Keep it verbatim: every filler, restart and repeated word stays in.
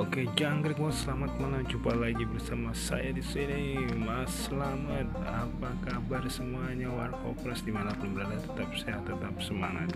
Oke jangkrik bos, selamat malam, jumpa lagi bersama saya di sini Mas Slamet. Apa kabar semuanya warkopers dimanapun berada, tetap sehat, tetap semangat.